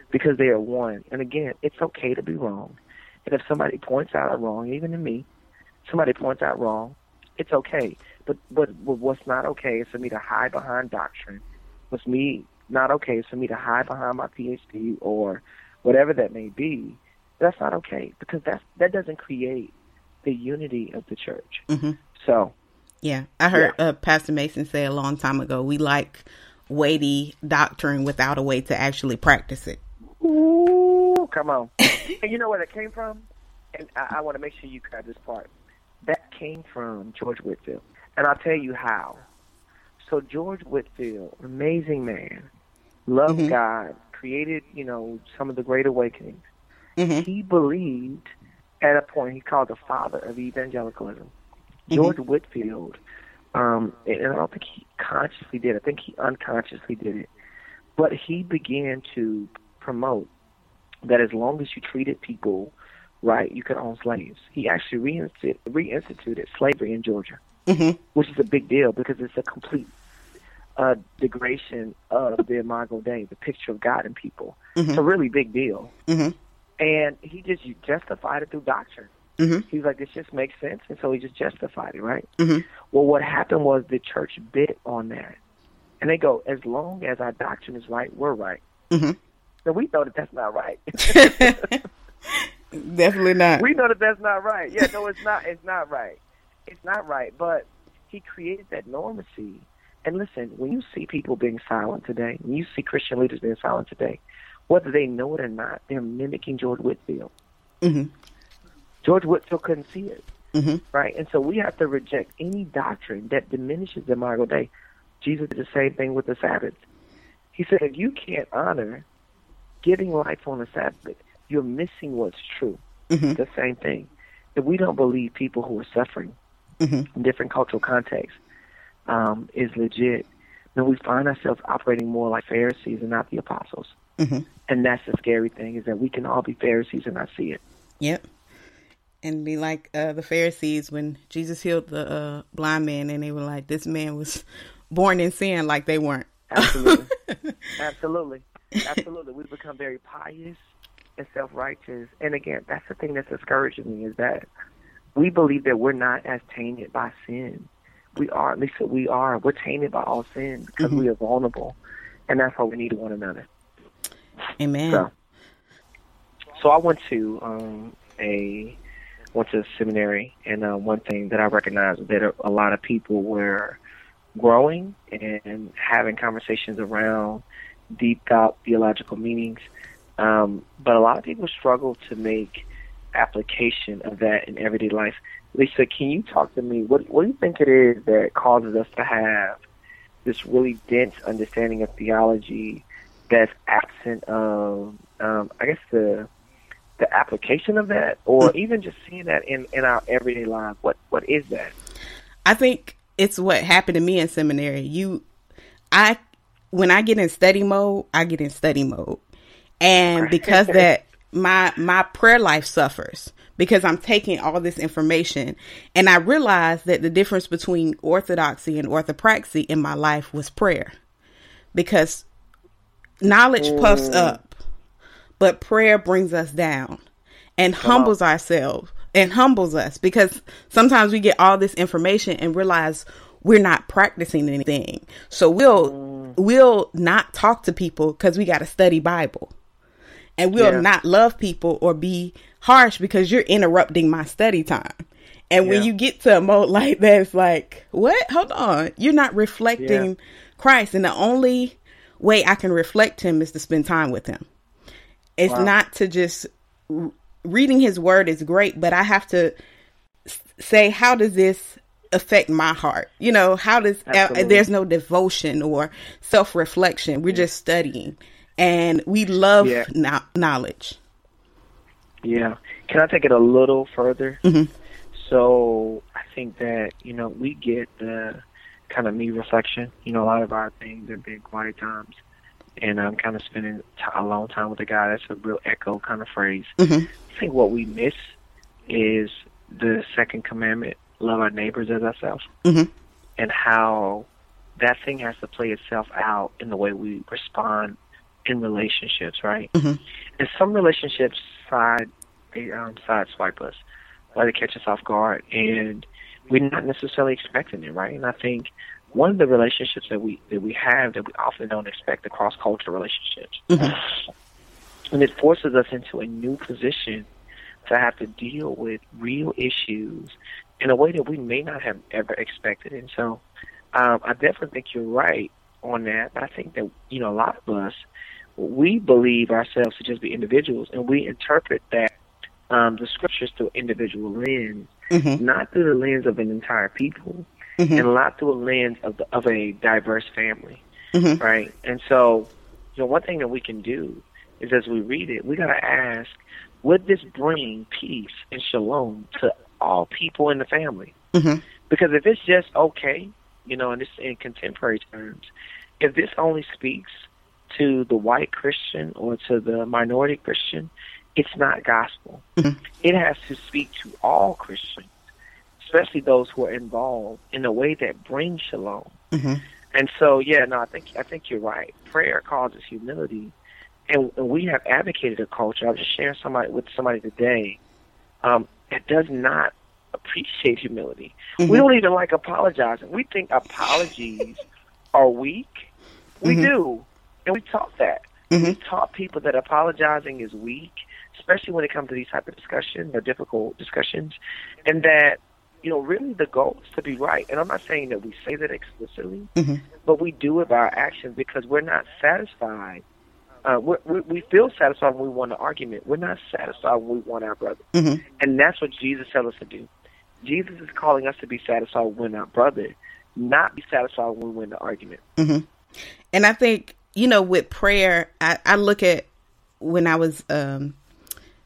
because they are one. And again, it's okay to be wrong. And if somebody points out wrong, even to me, somebody points out wrong, it's okay. But what's not okay is for me to hide behind doctrine. What's me not okay for me to hide behind my PhD or whatever that may be. That's not okay, because that doesn't create the unity of the church. Mm-hmm. So, yeah, I heard Pastor Mason say a long time ago, we like weighty doctrine without a way to actually practice it. Ooh, come on. And you know where that came from? And I want to make sure you cut this part. That came from George Whitefield. And I'll tell you how. So George Whitefield, amazing man, loved mm-hmm. God, created, you know, some of the great awakenings. Mm-hmm. He believed at a point he called the father of evangelicalism. Mm-hmm. George Whitefield, and I don't think he consciously did it. I think he unconsciously did it. But he began to promote that as long as you treated people right, you could own slaves. He actually reinstituted slavery in Georgia, mm-hmm. which is a big deal because it's a complete degradation of the Imago Dei, the picture of God and people. Mm-hmm. It's a really big deal. Mm-hmm. And he just justified it through doctrine. Mm-hmm. He was like, this just makes sense. And so he just justified it, right? Mm-hmm. Well, what happened was the church bit on that. And they go, as long as our doctrine is right, we're right. Mm-hmm. So we know that that's not right. Definitely not. We know that that's not right. Yeah, no, it's not. It's not right. It's not right. But he created that normacy. And listen, when you see people being silent today, when you see Christian leaders being silent today, whether they know it or not, they're mimicking George Whitefield. Mm-hmm. George Whitefield couldn't see it, mm-hmm. right? And so we have to reject any doctrine that diminishes the Imago Dei. Jesus did the same thing with the Sabbath. He said, if you can't honor giving life on the Sabbath, you're missing what's true. Mm-hmm. The same thing. If we don't believe people who are suffering mm-hmm. in different cultural contexts is legit, then we find ourselves operating more like Pharisees and not the apostles. Mm-hmm. And that's the scary thing, is that we can all be Pharisees and not see it. Yep. And be like the Pharisees when Jesus healed the blind man, and they were like, this man was born in sin, like they weren't. Absolutely. Absolutely. Absolutely. We become very pious and self-righteous. And again, that's the thing that's discouraging me, is that we believe that we're not as tainted by sin. We are, at least we are. We're tainted by all sin because mm-hmm. we are vulnerable. And that's why we need one another. Amen. So I went to a seminary, and one thing that I recognized that a lot of people were growing and having conversations around deep thought theological meanings, but a lot of people struggle to make application of that in everyday life. Lisa, can you talk to me? What do you think it is that causes us to have this really dense understanding of theology that's absent of, I guess, the application of that, or even just seeing that in our everyday lives? What is that? I think it's what happened to me in seminary. When I get in study mode, I get in study mode. And because that, my prayer life suffers because I'm taking all this information. And I realized that the difference between orthodoxy and orthopraxy in my life was prayer, because knowledge puffs up, but prayer brings us down and humbles ourselves and humbles us, because sometimes we get all this information and realize we're not practicing anything. So we'll not talk to people because we got to study Bible, and we'll not love people or be harsh because you're interrupting my study time. And when you get to a mode like that, it's like, what? Hold on. You're not reflecting Christ. And the only way I can reflect him is to spend time with him. It's not to just reading his word is great, but I have to say, how does this affect my heart? You know, how does there's no devotion or self-reflection. We're just studying, and we love knowledge. Yeah. Can I take it a little further? Mm-hmm. So I think that, you know, we get the kind of me reflection. You know, a lot of our things have been quiet times, and I'm kind of spending a long time with a guy. That's a real echo kind of phrase. Mm-hmm. I think what we miss is the second commandment, love our neighbors as ourselves, mm-hmm. and how that thing has to play itself out in the way we respond in relationships, right? Mm-hmm. And some relationships sideswipe us, or they catch us off guard, and we're not necessarily expecting it, right? And I think one of the relationships that we have that we often don't expect, the cross-cultural relationships. Mm-hmm. And it forces us into a new position to have to deal with real issues in a way that we may not have ever expected. And so I definitely think you're right on that. I think that, you know, a lot of us, we believe ourselves to just be individuals, and we interpret that the scriptures through individual lens, mm-hmm. not through the lens of an entire people, mm-hmm. and not through a lens of a diverse family, mm-hmm. right? And so, you know, one thing that we can do is as we read it, we got to ask, would this bring peace and shalom to all people in the family? Mm-hmm. Because if it's just okay, you know, and this in contemporary terms, if this only speaks to the white Christian or to the minority Christian, it's not gospel. Mm-hmm. It has to speak to all Christians, especially those who are involved in a way that brings shalom. Mm-hmm. And so, yeah, no, I think you're right. Prayer causes humility. And we have advocated a culture. I was just sharing with somebody today that does not appreciate humility. Mm-hmm. We don't even like apologizing. We think apologies are weak. We mm-hmm. do. And we taught that. Mm-hmm. We taught people that apologizing is weak, especially when it comes to these type of discussions or difficult discussions, and that, you know, really the goal is to be right. And I'm not saying that we say that explicitly, mm-hmm. but we do it by our actions because we're not satisfied. We feel satisfied when we want an argument. We're not satisfied when we want our brother. Mm-hmm. And that's what Jesus tells us to do. Jesus is calling us to be satisfied when we win our brother, not be satisfied when we win the argument. Mm-hmm. And I think, you know, with prayer, I look at when I was,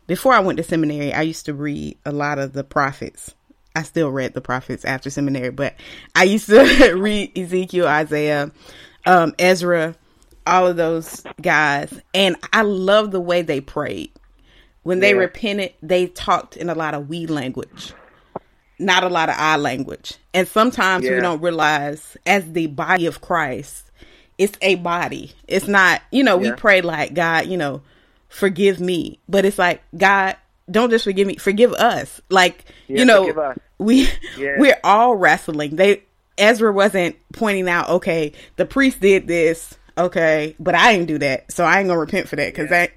before I went to seminary, I used to read a lot of the prophets. I still read the prophets after seminary, but I used to read Ezekiel, Isaiah, Ezra, all of those guys. And I love the way they prayed. When they repented, they talked in a lot of we language, not a lot of I language. And sometimes we don't realize, as the body of Christ, it's a body. It's not, you know, we pray like, God, you know, forgive me. But it's like, God, don't just forgive me, forgive us. Like, you know, we're all wrestling. Ezra wasn't pointing out, okay, the priest did this. Okay, but I didn't do that, so I ain't gonna repent for that because I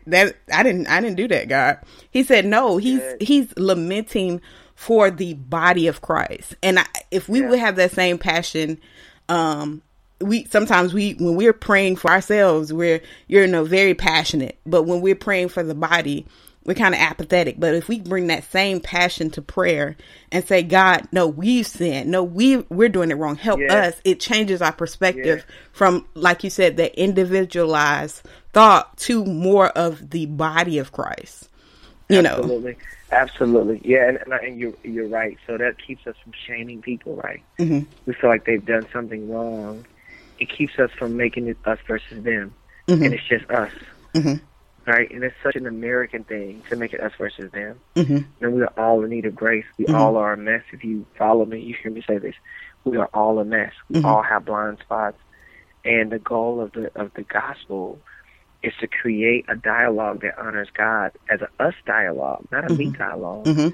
didn't do that, God. He said, no, he's lamenting for the body of Christ, and if we would have that same passion, we sometimes when we're praying for ourselves, you're very passionate, but when we're praying for the body, we're kind of apathetic. But if we bring that same passion to prayer and say, God, no, we've sinned. No, we're doing it wrong. Help us. It changes our perspective from, like you said, that individualized thought to more of the body of Christ. Absolutely. Yeah. And you're right. So that keeps us from shaming people, right? Mm-hmm. We feel like they've done something wrong. It keeps us from making it us versus them. Mm-hmm. And it's just us. Mm-hmm. Right, and it's such an American thing to make it us versus them. Mm-hmm. And we are all in need of grace. We mm-hmm. all are a mess. If you follow me, you hear me say this. We are all a mess. We mm-hmm. all have blind spots. And the goal of the gospel is to create a dialogue that honors God as a us dialogue, not a mm-hmm. me dialogue. Mm-hmm.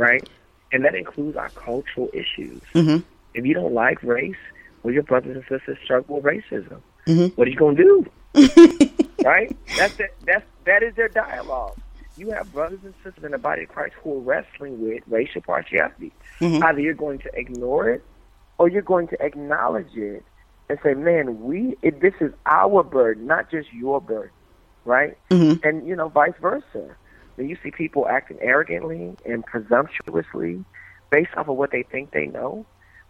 Right? And that includes our cultural issues. Mm-hmm. If you don't like race, well, your brothers and sisters struggle with racism. Mm-hmm. What are you going to do? Right? That is their dialogue. You have brothers and sisters in the body of Christ who are wrestling with racial partiality. Mm-hmm. Either you're going to ignore it or you're going to acknowledge it and say, man, this is our burden, not just your burden, right? Mm-hmm. And, you know, vice versa. When you see people acting arrogantly and presumptuously based off of what they think they know,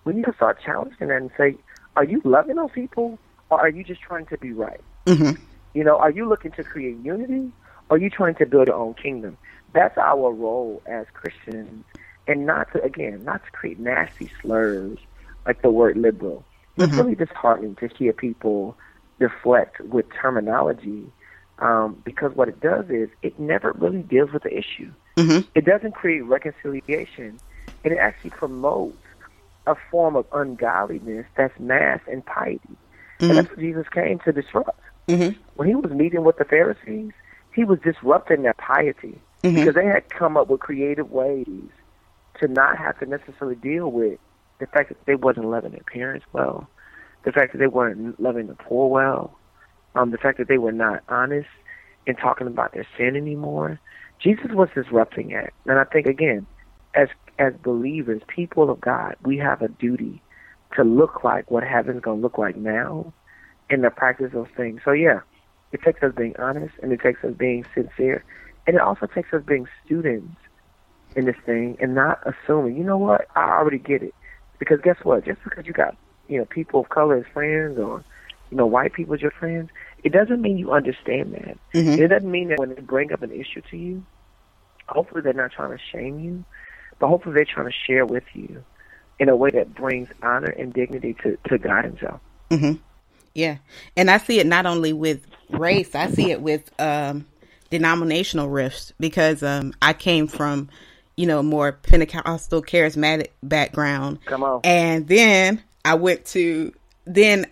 we need to start challenging them and say, are you loving those people or are you just trying to be right? Mm-hmm. You know, are you looking to create unity or are you trying to build your own kingdom? That's our role as Christians, and not to create nasty slurs like the word liberal. Mm-hmm. It's really disheartening to hear people deflect with terminology because what it does is it never really deals with the issue. Mm-hmm. It doesn't create reconciliation, and it actually promotes a form of ungodliness that's masked in piety. Mm-hmm. And that's what Jesus came to disrupt. Mm-hmm. When he was meeting with the Pharisees, he was disrupting their piety mm-hmm. because they had come up with creative ways to not have to necessarily deal with the fact that they wasn't loving their parents well, the fact that they weren't loving the poor well, the fact that they were not honest in talking about their sin anymore. Jesus was disrupting it. And I think, again, as believers, people of God, we have a duty to look like what heaven's going to look like now in the practice of things. So, yeah, it takes us being honest, and it takes us being sincere, and it also takes us being students in this thing and not assuming, you know what, I already get it. Because guess what? Just because you got, you know, people of color as friends, or, you know, white people as your friends, it doesn't mean you understand that. Mm-hmm. It doesn't mean that when they bring up an issue to you, hopefully they're not trying to shame you, but hopefully they're trying to share with you in a way that brings honor and dignity to God himself. Mm-hmm. Yeah. And I see it not only with race, I see it with denominational rifts, because I came from, you know, more Pentecostal charismatic background. Come on. And then I went to the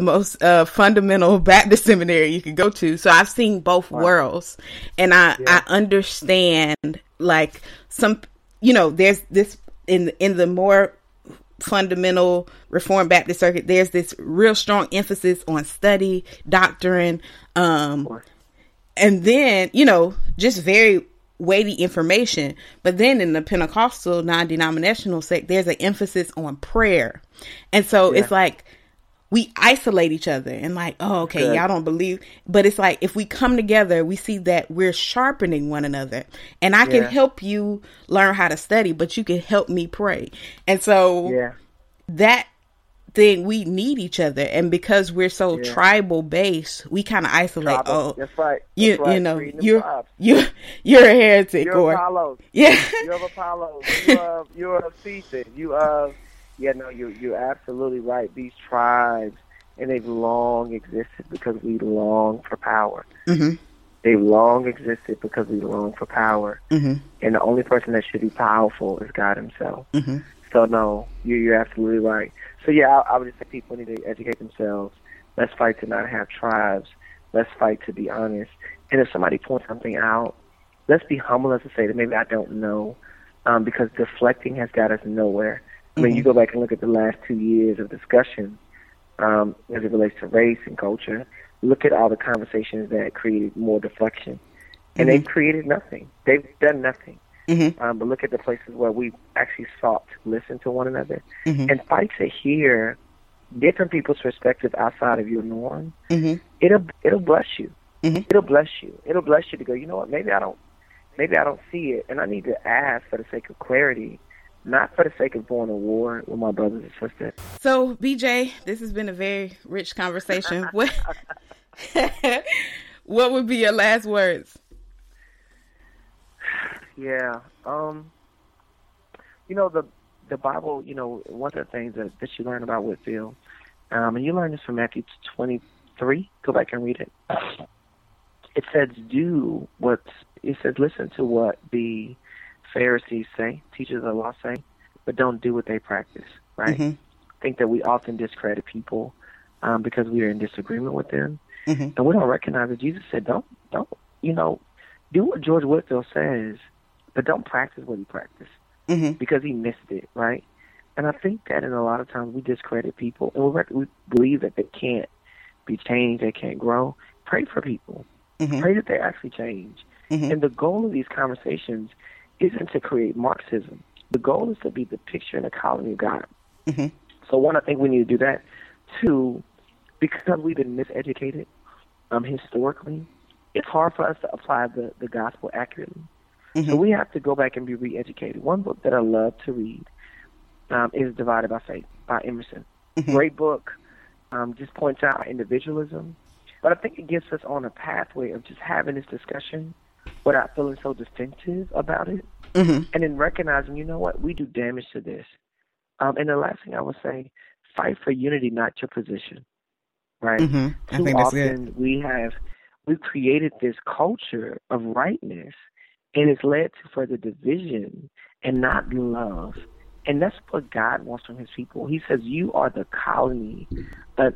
most fundamental Baptist seminary you could go to. So I've seen both worlds, and I understand, like, some, you know, there's this in the more fundamental Reformed Baptist circuit, there's this real strong emphasis on study, doctrine, and then, you know, just very weighty information. But then in the Pentecostal non-denominational sect, there's an emphasis on prayer. And so it's like we isolate each other and like, oh, okay, y'all don't believe. But it's like if we come together, we see that we're sharpening one another. And I can help you learn how to study, but you can help me pray. And so that thing, we need each other. And because we're so tribal based, we kind of isolate. Oh, that's right. That's right. You know, you're a heretic. You're Apollos. Yeah. You're of Apollos. You're of Caesar. You of. Yeah, no, you're absolutely right. These tribes, and they've long existed because we long for power. Mm-hmm. They long existed because we long for power. Mm-hmm. And the only person that should be powerful is God himself. Mm-hmm. So, no, you're absolutely right. So, yeah, I would just say people need to educate themselves. Let's fight to not have tribes. Let's fight to be honest. And if somebody points something out, let's be humble enough to say that maybe I don't know, because deflecting has got us nowhere. I mean, you go back and look at the last 2 years of discussion as it relates to race and culture. Look at all the conversations that created more deflection. And they've created nothing. They've done nothing. Mm-hmm. But look at the places where we actually sought to listen to one another and fight to hear different people's perspective outside of your norm. Mm-hmm. It'll bless you. Mm-hmm. It'll bless you. It'll bless you to go, you know what, maybe I don't see it, and I need to ask for the sake of clarity, not for the sake of going to war with my brothers and sisters. So, BJ, this has been a very rich conversation. What would be your last words? Yeah. You know, the Bible, you know, one of the things that you learn about Whitefield, and you learn this from Matthew 23, go back and read it. It says, listen to what the Pharisees say, teachers of the law say, but don't do what they practice, right? Mm-hmm. I think that we often discredit people because we are in disagreement with them, and we don't recognize that Jesus said, don't, you know, do what George Whitefield says, but don't practice what he practiced, because he missed it, right? And I think that in a lot of times we discredit people, and we believe that they can't be changed, they can't grow. Pray for people. Pray that they actually change. And the goal of these conversations isn't to create Marxism. The goal is to be the picture and the colony of God. So one, I think we need to do that. Two, because we've been miseducated historically, it's hard for us to apply the gospel accurately. So we have to go back and be re-educated. One book that I love to read is Divided by Faith by Emerson. Great book. Just points out individualism. But I think it gets us on a pathway of just having this discussion without feeling so defensive about it, and then recognizing, you know what, we do damage to this. And the last thing I would say, fight for unity, not your position, right? Mm-hmm. Too often we've created this culture of rightness, and it's led to further division and not love. And that's what God wants from his people. He says, you are the colony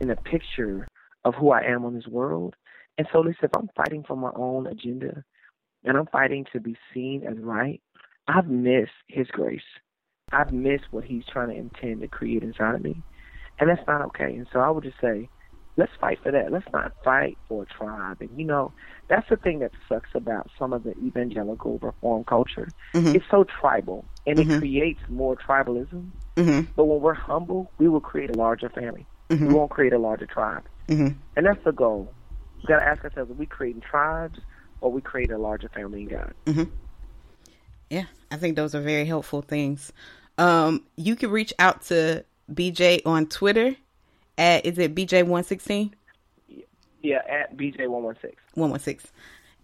in a picture of who I am on this world. And so listen, if I'm fighting for my own agenda, and I'm fighting to be seen as right, I've missed his grace. I've missed what he's trying to intend to create inside of me. And that's not okay. And so I would just say, let's fight for that. Let's not fight for a tribe. And, you know, that's the thing that sucks about some of the evangelical reform culture. Mm-hmm. It's so tribal, and mm-hmm. it creates more tribalism. Mm-hmm. But when we're humble, we will create a larger family. Mm-hmm. We won't create a larger tribe. Mm-hmm. And that's the goal. We've got to ask ourselves, are we creating tribes or are we creating a larger family in God? Mm-hmm. Yeah, I think those are very helpful things. You can reach out to BJ on Twitter at, is it BJ116? Yeah, at BJ116. 116.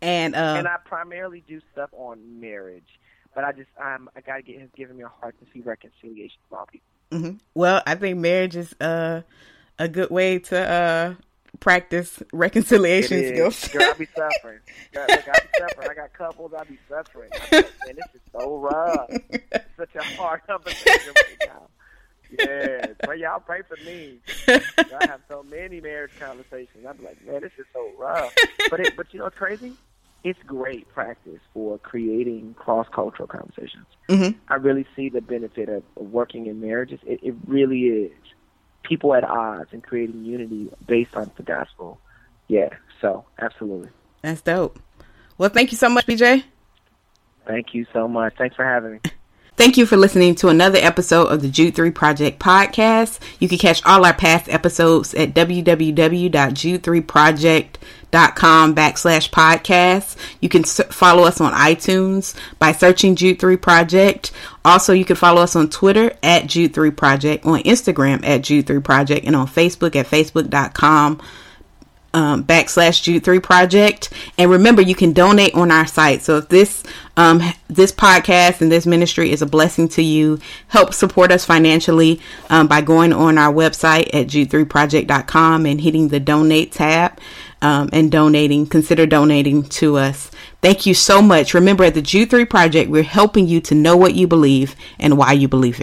And I primarily do stuff on marriage, but I gotta get, has given me a heart to see reconciliation for all people. Mm-hmm. Well, I think marriage is a good way to practice reconciliation skills. Girl, I be suffering. Girl, look, I be suffering. I got couples, I be suffering. And this is so rough. It's such a hard conversation right now. Yeah, but y'all pray for me. I have so many marriage conversations. I'm like, man, this is so rough. But you know what's crazy? It's great practice for creating cross-cultural conversations. Mm-hmm. I really see the benefit of working in marriages. It really is. People at odds and creating unity based on the gospel. Yeah, so absolutely. That's dope. Well, thank you so much, BJ. Thank you so much. Thanks for having me. Thank you for listening to another episode of the Jude 3 Project podcast. You can catch all our past episodes at www.jude3project.com/podcast. You can follow us on iTunes by searching Jude 3 Project. Also, you can follow us on Twitter at Jude 3 Project, on Instagram at Jude 3 Project, and on Facebook at facebook.com/Jude3Project. And remember, you can donate on our site. So if this podcast and this ministry is a blessing to you, help support us financially by going on our website at Jude3Project.com and hitting the donate tab and donating. Consider donating to us. Thank you so much. Remember, at the Jude 3 Project, we're helping you to know what you believe and why you believe it.